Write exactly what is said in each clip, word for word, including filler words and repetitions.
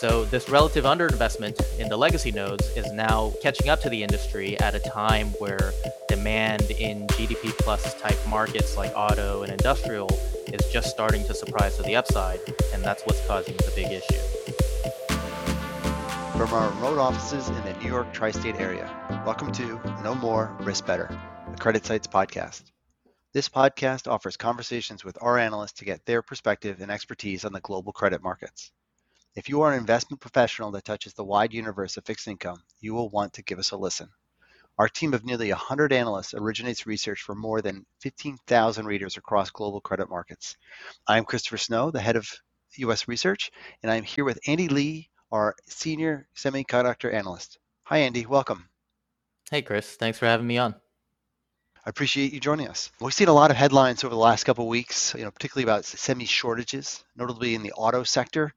So this relative underinvestment in the legacy nodes is now catching up to the industry at a time where demand in G D P plus type markets like auto and industrial is just starting to surprise to the upside, and that's what's causing the big issue. From our remote offices in the New York tri-state area, welcome to No More, Risk Better, the Credit Sights podcast. This podcast offers conversations with our analysts to get their perspective and expertise on the global credit markets. If you are an investment professional that touches the wide universe of fixed income, you will want to give us a listen. Our team of nearly one hundred analysts originates research for more than fifteen thousand readers across global credit markets. I'm Christopher Snow, the head of U S research, and I'm here with Andy Lee, our senior semiconductor analyst. Hi, Andy. Welcome. Hey, Chris. Thanks for having me on. I appreciate you joining us. We've seen a lot of headlines over the last couple of weeks, you know, particularly about semi shortages, notably in the auto sector.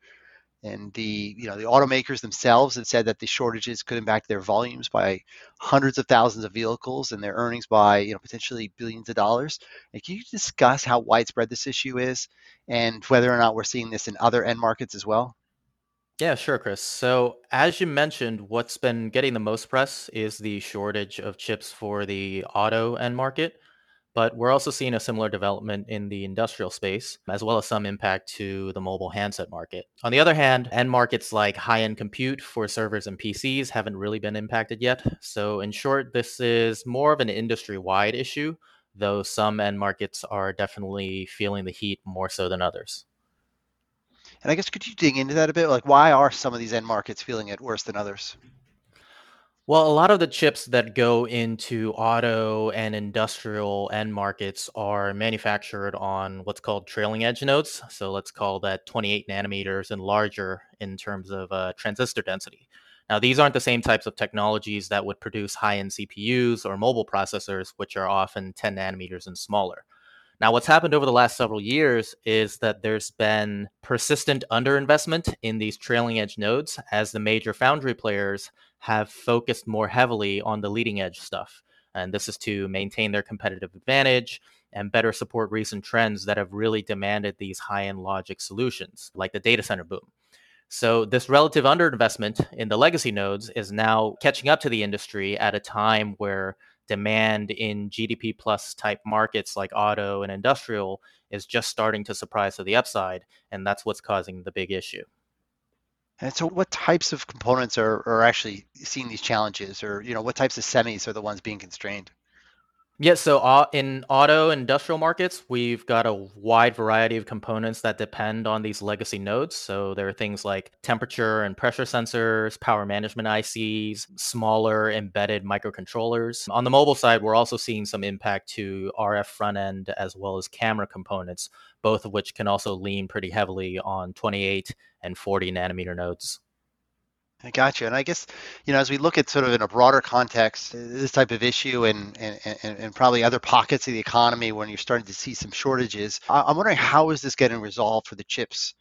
And the, you know, the automakers themselves have said that the shortages could impact their volumes by hundreds of thousands of vehicles and their earnings by, you know, potentially billions of dollars. And can you discuss how widespread this issue is and whether or not we're seeing this in other end markets as well? Yeah, sure, Chris. So as you mentioned, what's been getting the most press is the shortage of chips for the auto end market. But we're also seeing a similar development in the industrial space, as well as some impact to the mobile handset market. On the other hand, end markets like high-end compute for servers and P Cs haven't really been impacted yet. So in short, this is more of an industry-wide issue, though some end markets are definitely feeling the heat more so than others. And I guess, could you dig into that a bit? Like, why are some of these end markets feeling it worse than others? Well, a lot of the chips that go into auto and industrial end markets are manufactured on what's called trailing edge nodes. So let's call that twenty-eight nanometers and larger in terms of uh, transistor density. Now, these aren't the same types of technologies that would produce high-end C P Us or mobile processors, which are often ten nanometers and smaller. Now, what's happened over the last several years is that there's been persistent underinvestment in these trailing edge nodes as the major foundry players have focused more heavily on the leading edge stuff. And this is to maintain their competitive advantage and better support recent trends that have really demanded these high-end logic solutions, like the data center boom. So this relative underinvestment in the legacy nodes is now catching up to the industry at a time where demand in G D P plus type markets like auto and industrial is just starting to surprise to the upside, and that's what's causing the big issue. And so what types of components are, are actually seeing these challenges, or, you know, what types of semis are the ones being constrained? Yeah, so uh, in auto industrial markets, we've got a wide variety of components that depend on these legacy nodes. So there are things like temperature and pressure sensors, power management I Cs, smaller embedded microcontrollers. On the mobile side, we're also seeing some impact to R F front end as well as camera components, both of which can also lean pretty heavily on twenty-eight and forty nanometer nodes. I got you. And I guess, you know, as we look at sort of in a broader context, this type of issue and and, and, and probably other pockets of the economy when you're starting to see some shortages, I'm wondering, how is this getting resolved for the chips?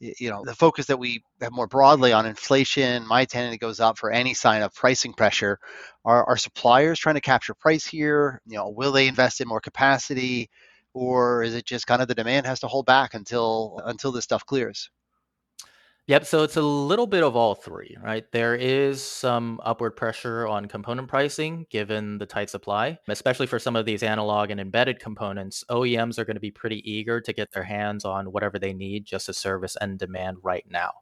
You know, the focus that we have more broadly on inflation, my tendency goes up for any sign of pricing pressure. Are, are suppliers trying to capture price here? You know, will they invest in more capacity? Or is it just kind of the demand has to hold back until until this stuff clears? Yep. So it's a little bit of all three, right? There is some upward pressure on component pricing given the tight supply, especially for some of these analog and embedded components. O E Ms are going to be pretty eager to get their hands on whatever they need just to service and demand right now.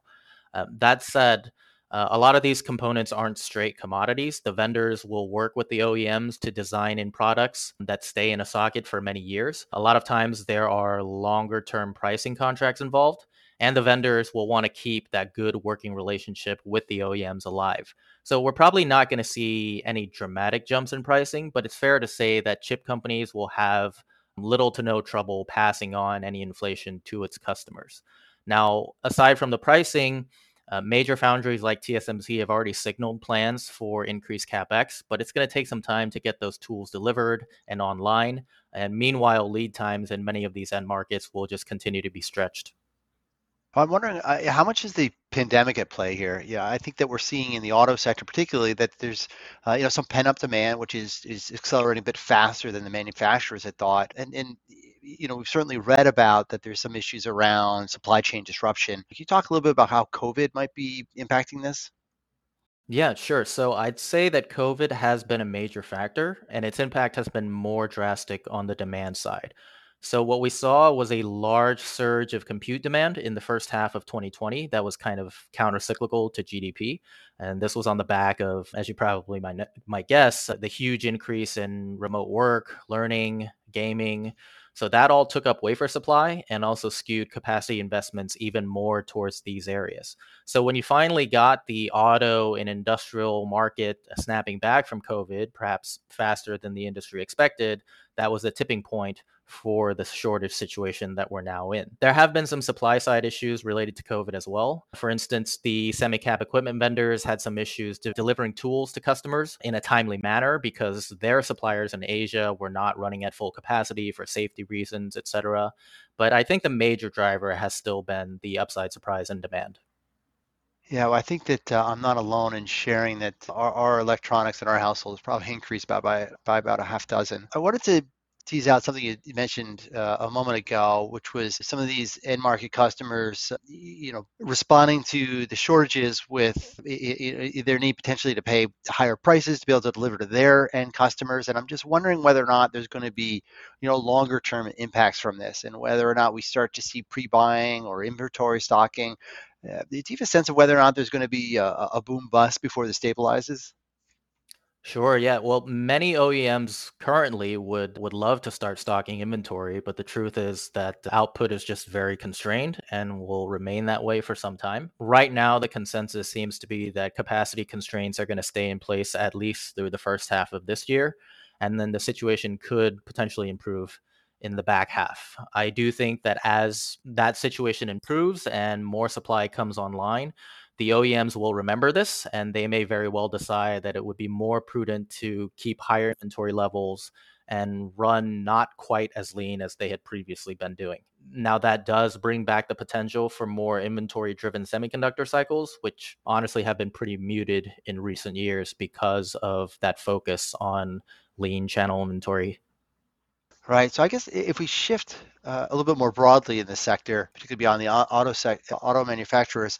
Um, that said, uh, a lot of these components aren't straight commodities. The vendors will work with the O E Ms to design in products that stay in a socket for many years. A lot of times there are longer term pricing contracts involved, and the vendors will want to keep that good working relationship with the O E Ms alive. So we're probably not going to see any dramatic jumps in pricing, but it's fair to say that chip companies will have little to no trouble passing on any inflation to its customers. Now, aside from the pricing, uh, major foundries like T S M C have already signaled plans for increased CapEx, but it's going to take some time to get those tools delivered and online. And meanwhile, lead times in many of these end markets will just continue to be stretched. I'm wondering, uh, how much is the pandemic at play here? Yeah, I think that we're seeing in the auto sector particularly that there's uh, you know, some pent-up demand, which is, is accelerating a bit faster than the manufacturers had thought. And, and you know, we've certainly read about that there's some issues around supply chain disruption. Can you talk a little bit about how COVID might be impacting this? Yeah, sure. So I'd say that COVID has been a major factor, and its impact has been more drastic on the demand side. So what we saw was a large surge of compute demand in the first half of twenty twenty that was kind of countercyclical to G D P. And this was on the back of, as you probably might, might guess, the huge increase in remote work, learning, gaming. So that all took up wafer supply and also skewed capacity investments even more towards these areas. So when you finally got the auto and industrial market snapping back from COVID, perhaps faster than the industry expected, that was the tipping point for the shortage situation that we're now in. There have been some supply side issues related to COVID as well. For instance, the semicap equipment vendors had some issues to delivering tools to customers in a timely manner because their suppliers in Asia were not running at full capacity for safety reasons, et cetera. But I think the major driver has still been the upside surprise in demand. Yeah, well, I think that uh, I'm not alone in sharing that our, our electronics in our household has probably increased by, by, by about a half dozen. I wanted to tease out something you mentioned uh, a moment ago, which was some of these end market customers, you know, responding to the shortages with you know, their need potentially to pay higher prices to be able to deliver to their end customers. And I'm just wondering whether or not there's going to be, you know, longer term impacts from this, and whether or not we start to see pre-buying or inventory stocking. Uh, do you have a sense of whether or not there's going to be a, a boom bust before this stabilizes? Sure. Yeah. Well, many O E Ms currently would, would love to start stocking inventory, but the truth is that the output is just very constrained and will remain that way for some time. Right now, the consensus seems to be that capacity constraints are going to stay in place at least through the first half of this year, and then the situation could potentially improve in the back half. I do think that as that situation improves and more supply comes online, the O E Ms will remember this, and they may very well decide that it would be more prudent to keep higher inventory levels and run not quite as lean as they had previously been doing. Now, that does bring back the potential for more inventory-driven semiconductor cycles, which honestly have been pretty muted in recent years because of that focus on lean channel inventory. Right. So I guess if we shift uh, a little bit more broadly in the sector, particularly beyond the auto sec- auto manufacturers,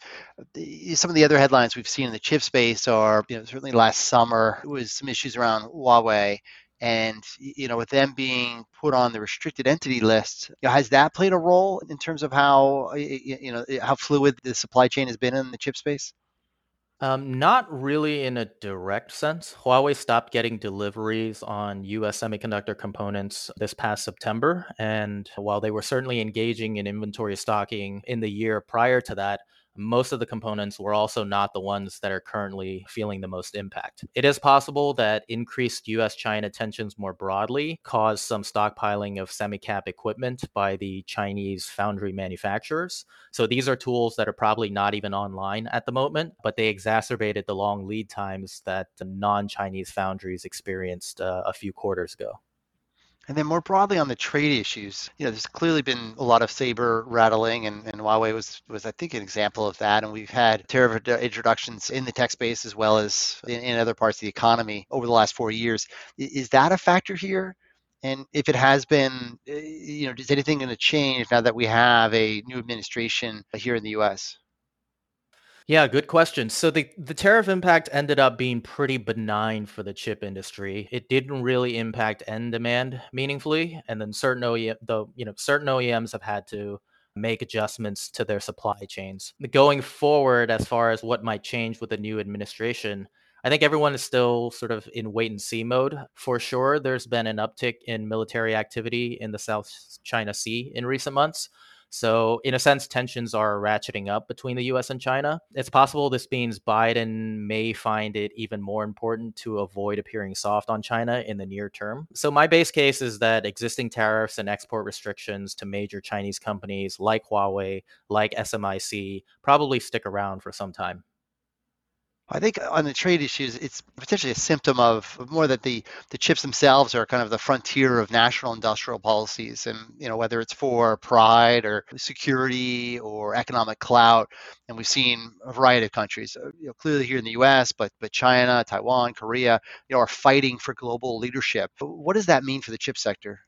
the, some of the other headlines we've seen in the chip space are, you know, certainly last summer it was some issues around Huawei, and, you know, with them being put on the restricted entity list, you know, has that played a role in terms of how, you know, how fluid the supply chain has been in the chip space? Um, not really in a direct sense. Huawei stopped getting deliveries on U S semiconductor components this past September. And while they were certainly engaging in inventory stocking in the year prior to that, most of the components were also not the ones that are currently feeling the most impact. It is possible that increased U S China tensions more broadly caused some stockpiling of semicap equipment by the Chinese foundry manufacturers. So these are tools that are probably not even online at the moment, but they exacerbated the long lead times that non-Chinese foundries experienced uh, a few quarters ago. And then more broadly on the trade issues, you know, there's clearly been a lot of saber rattling, and, and Huawei was, was, I think, an example of that. And we've had tariff introductions in the tech space as well as in, in other parts of the economy over the last four years. Is that a factor here? And if it has been, you know, is anything going to change now that we have a new administration here in the U S? Yeah, good question. So the, the tariff impact ended up being pretty benign for the chip industry. It didn't really impact end demand meaningfully, and then certain O E M, though, you know, certain O E Ms have had to make adjustments to their supply chains. Going forward, as far as what might change with the new administration, I think everyone is still sort of in wait and see mode. For sure, there's been an uptick in military activity in the South China Sea in recent months. So in a sense, tensions are ratcheting up between the U S and China. It's possible this means Biden may find it even more important to avoid appearing soft on China in the near term. So my base case is that existing tariffs and export restrictions to major Chinese companies like Huawei, like S M I C, probably stick around for some time. I think on the trade issues, it's potentially a symptom of more that the, the chips themselves are kind of the frontier of national industrial policies. And, you know, whether it's for pride or security or economic clout, and we've seen a variety of countries, you know, clearly here in the U S, but but China, Taiwan, Korea, you know, are fighting for global leadership. What does that mean for the chip sector?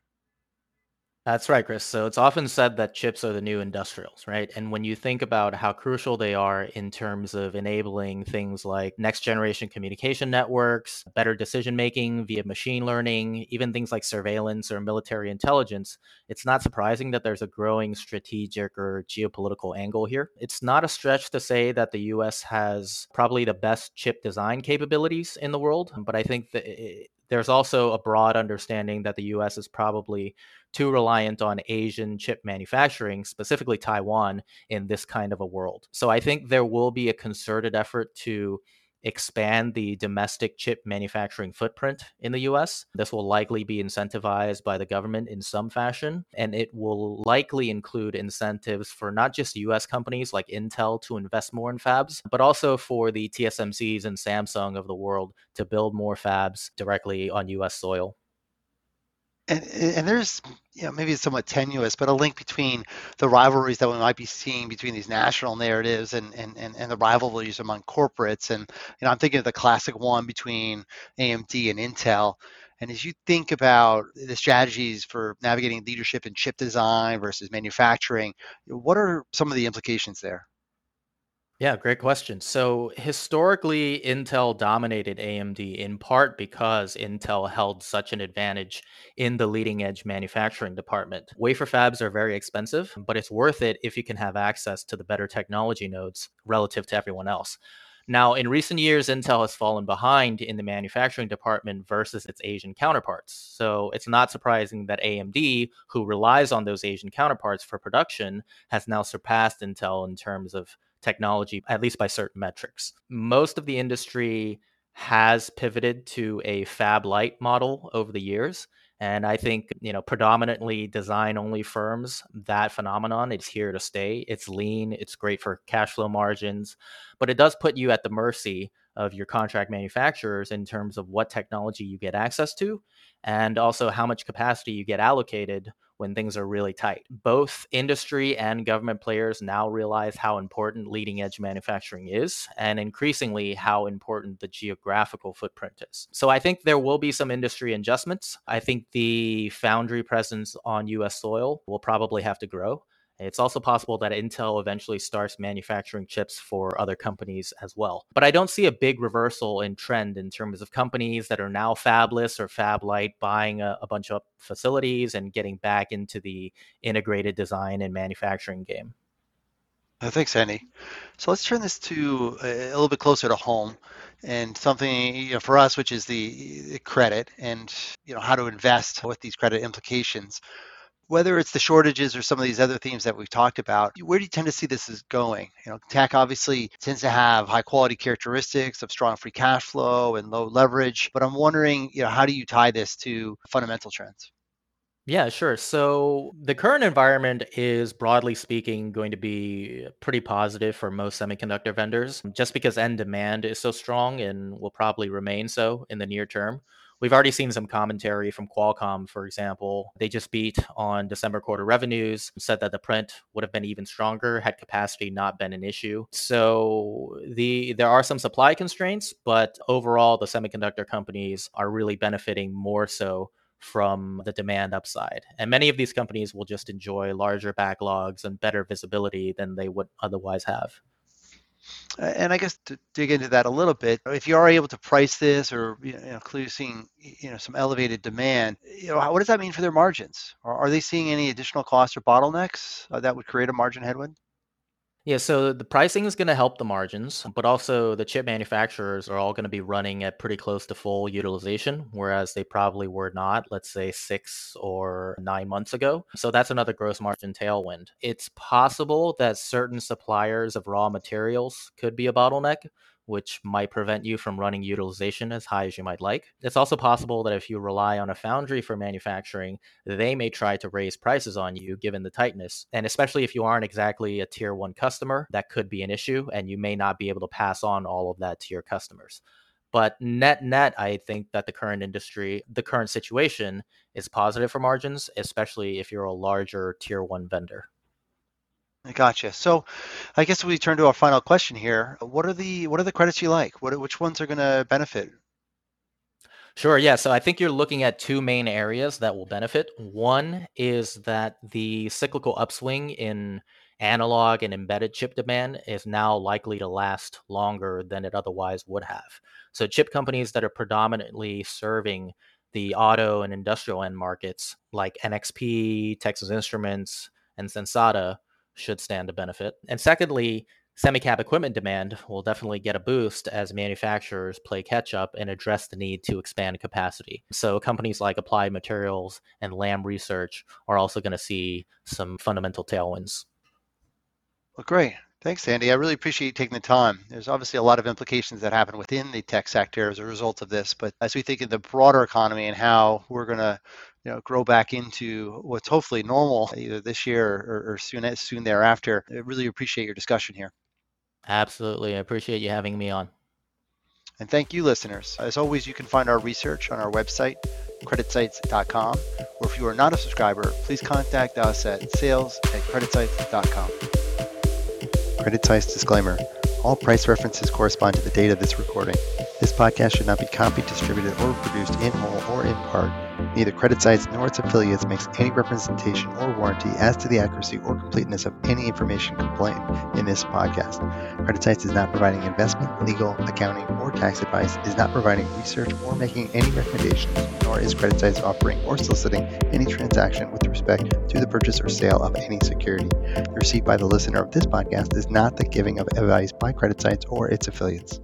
That's right, Chris. So it's often said that chips are the new industrials, right? And when you think about how crucial they are in terms of enabling things like next generation communication networks, better decision making via machine learning, even things like surveillance or military intelligence, it's not surprising that there's a growing strategic or geopolitical angle here. It's not a stretch to say that the U S has probably the best chip design capabilities in the world, but I think that it, there's also a broad understanding that the U S is probably too reliant on Asian chip manufacturing, specifically Taiwan, in this kind of a world. So I think there will be a concerted effort to expand the domestic chip manufacturing footprint in the U S. This will likely be incentivized by the government in some fashion, and it will likely include incentives for not just U S companies like Intel to invest more in fabs, but also for the T S M Cs and Samsung of the world to build more fabs directly on U S soil. And, and there's, you know, maybe it's somewhat tenuous, but a link between the rivalries that we might be seeing between these national narratives and and, and, and the rivalries among corporates. And, you know, I'm thinking of the classic one between A M D and Intel. And as you think about the strategies for navigating leadership in chip design versus manufacturing, what are some of the implications there? Yeah, great question. So historically, Intel dominated A M D in part because Intel held such an advantage in the leading edge manufacturing department. Wafer fabs are very expensive, but it's worth it if you can have access to the better technology nodes relative to everyone else. Now, in recent years, Intel has fallen behind in the manufacturing department versus its Asian counterparts. So it's not surprising that A M D, who relies on those Asian counterparts for production, has now surpassed Intel in terms of technology, at least by certain metrics. Most of the industry has pivoted to a fab-lite model over the years. And I think, you know, predominantly design-only firms, that phenomenon is here to stay. It's lean, it's great for cash flow margins, but it does put you at the mercy of your contract manufacturers in terms of what technology you get access to, and also how much capacity you get allocated when things are really tight. Both industry and government players now realize how important leading edge manufacturing is, and increasingly how important the geographical footprint is. So I think there will be some industry adjustments. I think the foundry presence on U S soil will probably have to grow. It's also possible that Intel eventually starts manufacturing chips for other companies as well. But I don't see a big reversal in trend in terms of companies that are now fabless or fab-lite buying a, a bunch of facilities and getting back into the integrated design and manufacturing game. Thanks, Andy. So let's turn this to a little bit closer to home and something, you know, for us, which is the, the credit and, you know, how to invest with these credit implications. Whether it's the shortages or some of these other themes that we've talked about, where do you tend to see this is going? You know, tech obviously tends to have high quality characteristics of strong free cash flow and low leverage, but I'm wondering, you know, how do you tie this to fundamental trends? Yeah, sure. So the current environment is, broadly speaking, going to be pretty positive for most semiconductor vendors, just because end demand is so strong and will probably remain so in the near term. We've already seen some commentary from Qualcomm, for example. They just beat on December quarter revenues, said that the print would have been even stronger had capacity not been an issue. So the there are some supply constraints, but overall, the semiconductor companies are really benefiting more so from the demand upside. And many of these companies will just enjoy larger backlogs and better visibility than they would otherwise have. And I guess to dig into that a little bit, if you are able to price this, or, you know, clearly seeing, you know, some elevated demand, you know, what does that mean for their margins? Are, are they seeing any additional costs or bottlenecks that would create a margin headwind? Yeah, so the pricing is going to help the margins, but also the chip manufacturers are all going to be running at pretty close to full utilization, whereas they probably were not, let's say, six or nine months ago. So that's another gross margin tailwind. It's possible that certain suppliers of raw materials could be a bottleneck, which might prevent you from running utilization as high as you might like. It's also possible that if you rely on a foundry for manufacturing, they may try to raise prices on you given the tightness. And especially if you aren't exactly a tier one customer, that could be an issue, and you may not be able to pass on all of that to your customers. But net net, I think that the current industry, the current situation is positive for margins, especially if you're a larger tier one vendor. Gotcha. So I guess we turn to our final question here. What are the what are the credits you like? What which ones are going to benefit? Sure. Yeah. So I think you're looking at two main areas that will benefit. One is that the cyclical upswing in analog and embedded chip demand is now likely to last longer than it otherwise would have. So chip companies that are predominantly serving the auto and industrial end markets like N X P, Texas Instruments, and Sensata should stand to benefit. And secondly, semicap equipment demand will definitely get a boost as manufacturers play catch up and address the need to expand capacity. So companies like Applied Materials and LAM Research are also going to see some fundamental tailwinds. Well, great. Thanks, Andy. I really appreciate you taking the time. There's obviously a lot of implications that happen within the tech sector as a result of this, but as we think of the broader economy and how we're going to, you know, grow back into what's hopefully normal either this year or, or soon soon thereafter, I really appreciate your discussion here. Absolutely. I appreciate you having me on. And thank you, listeners. As always, you can find our research on our website, credit sites dot com, or if you are not a subscriber, please contact us at sales at credit sites dot com. CreditSites disclaimer. All price references correspond to the date of this recording. This podcast should not be copied, distributed, or produced in whole or in part. Neither CreditSites nor its affiliates makes any representation or warranty as to the accuracy or completeness of any information contained in this podcast. CreditSites is not providing investment, legal, accounting, or tax advice, is not providing research or making any recommendations, nor is CreditSites offering or soliciting any transaction with respect to the purchase or sale of any security. The receipt by the listener of this podcast is not the giving of advice by CreditSites or its affiliates.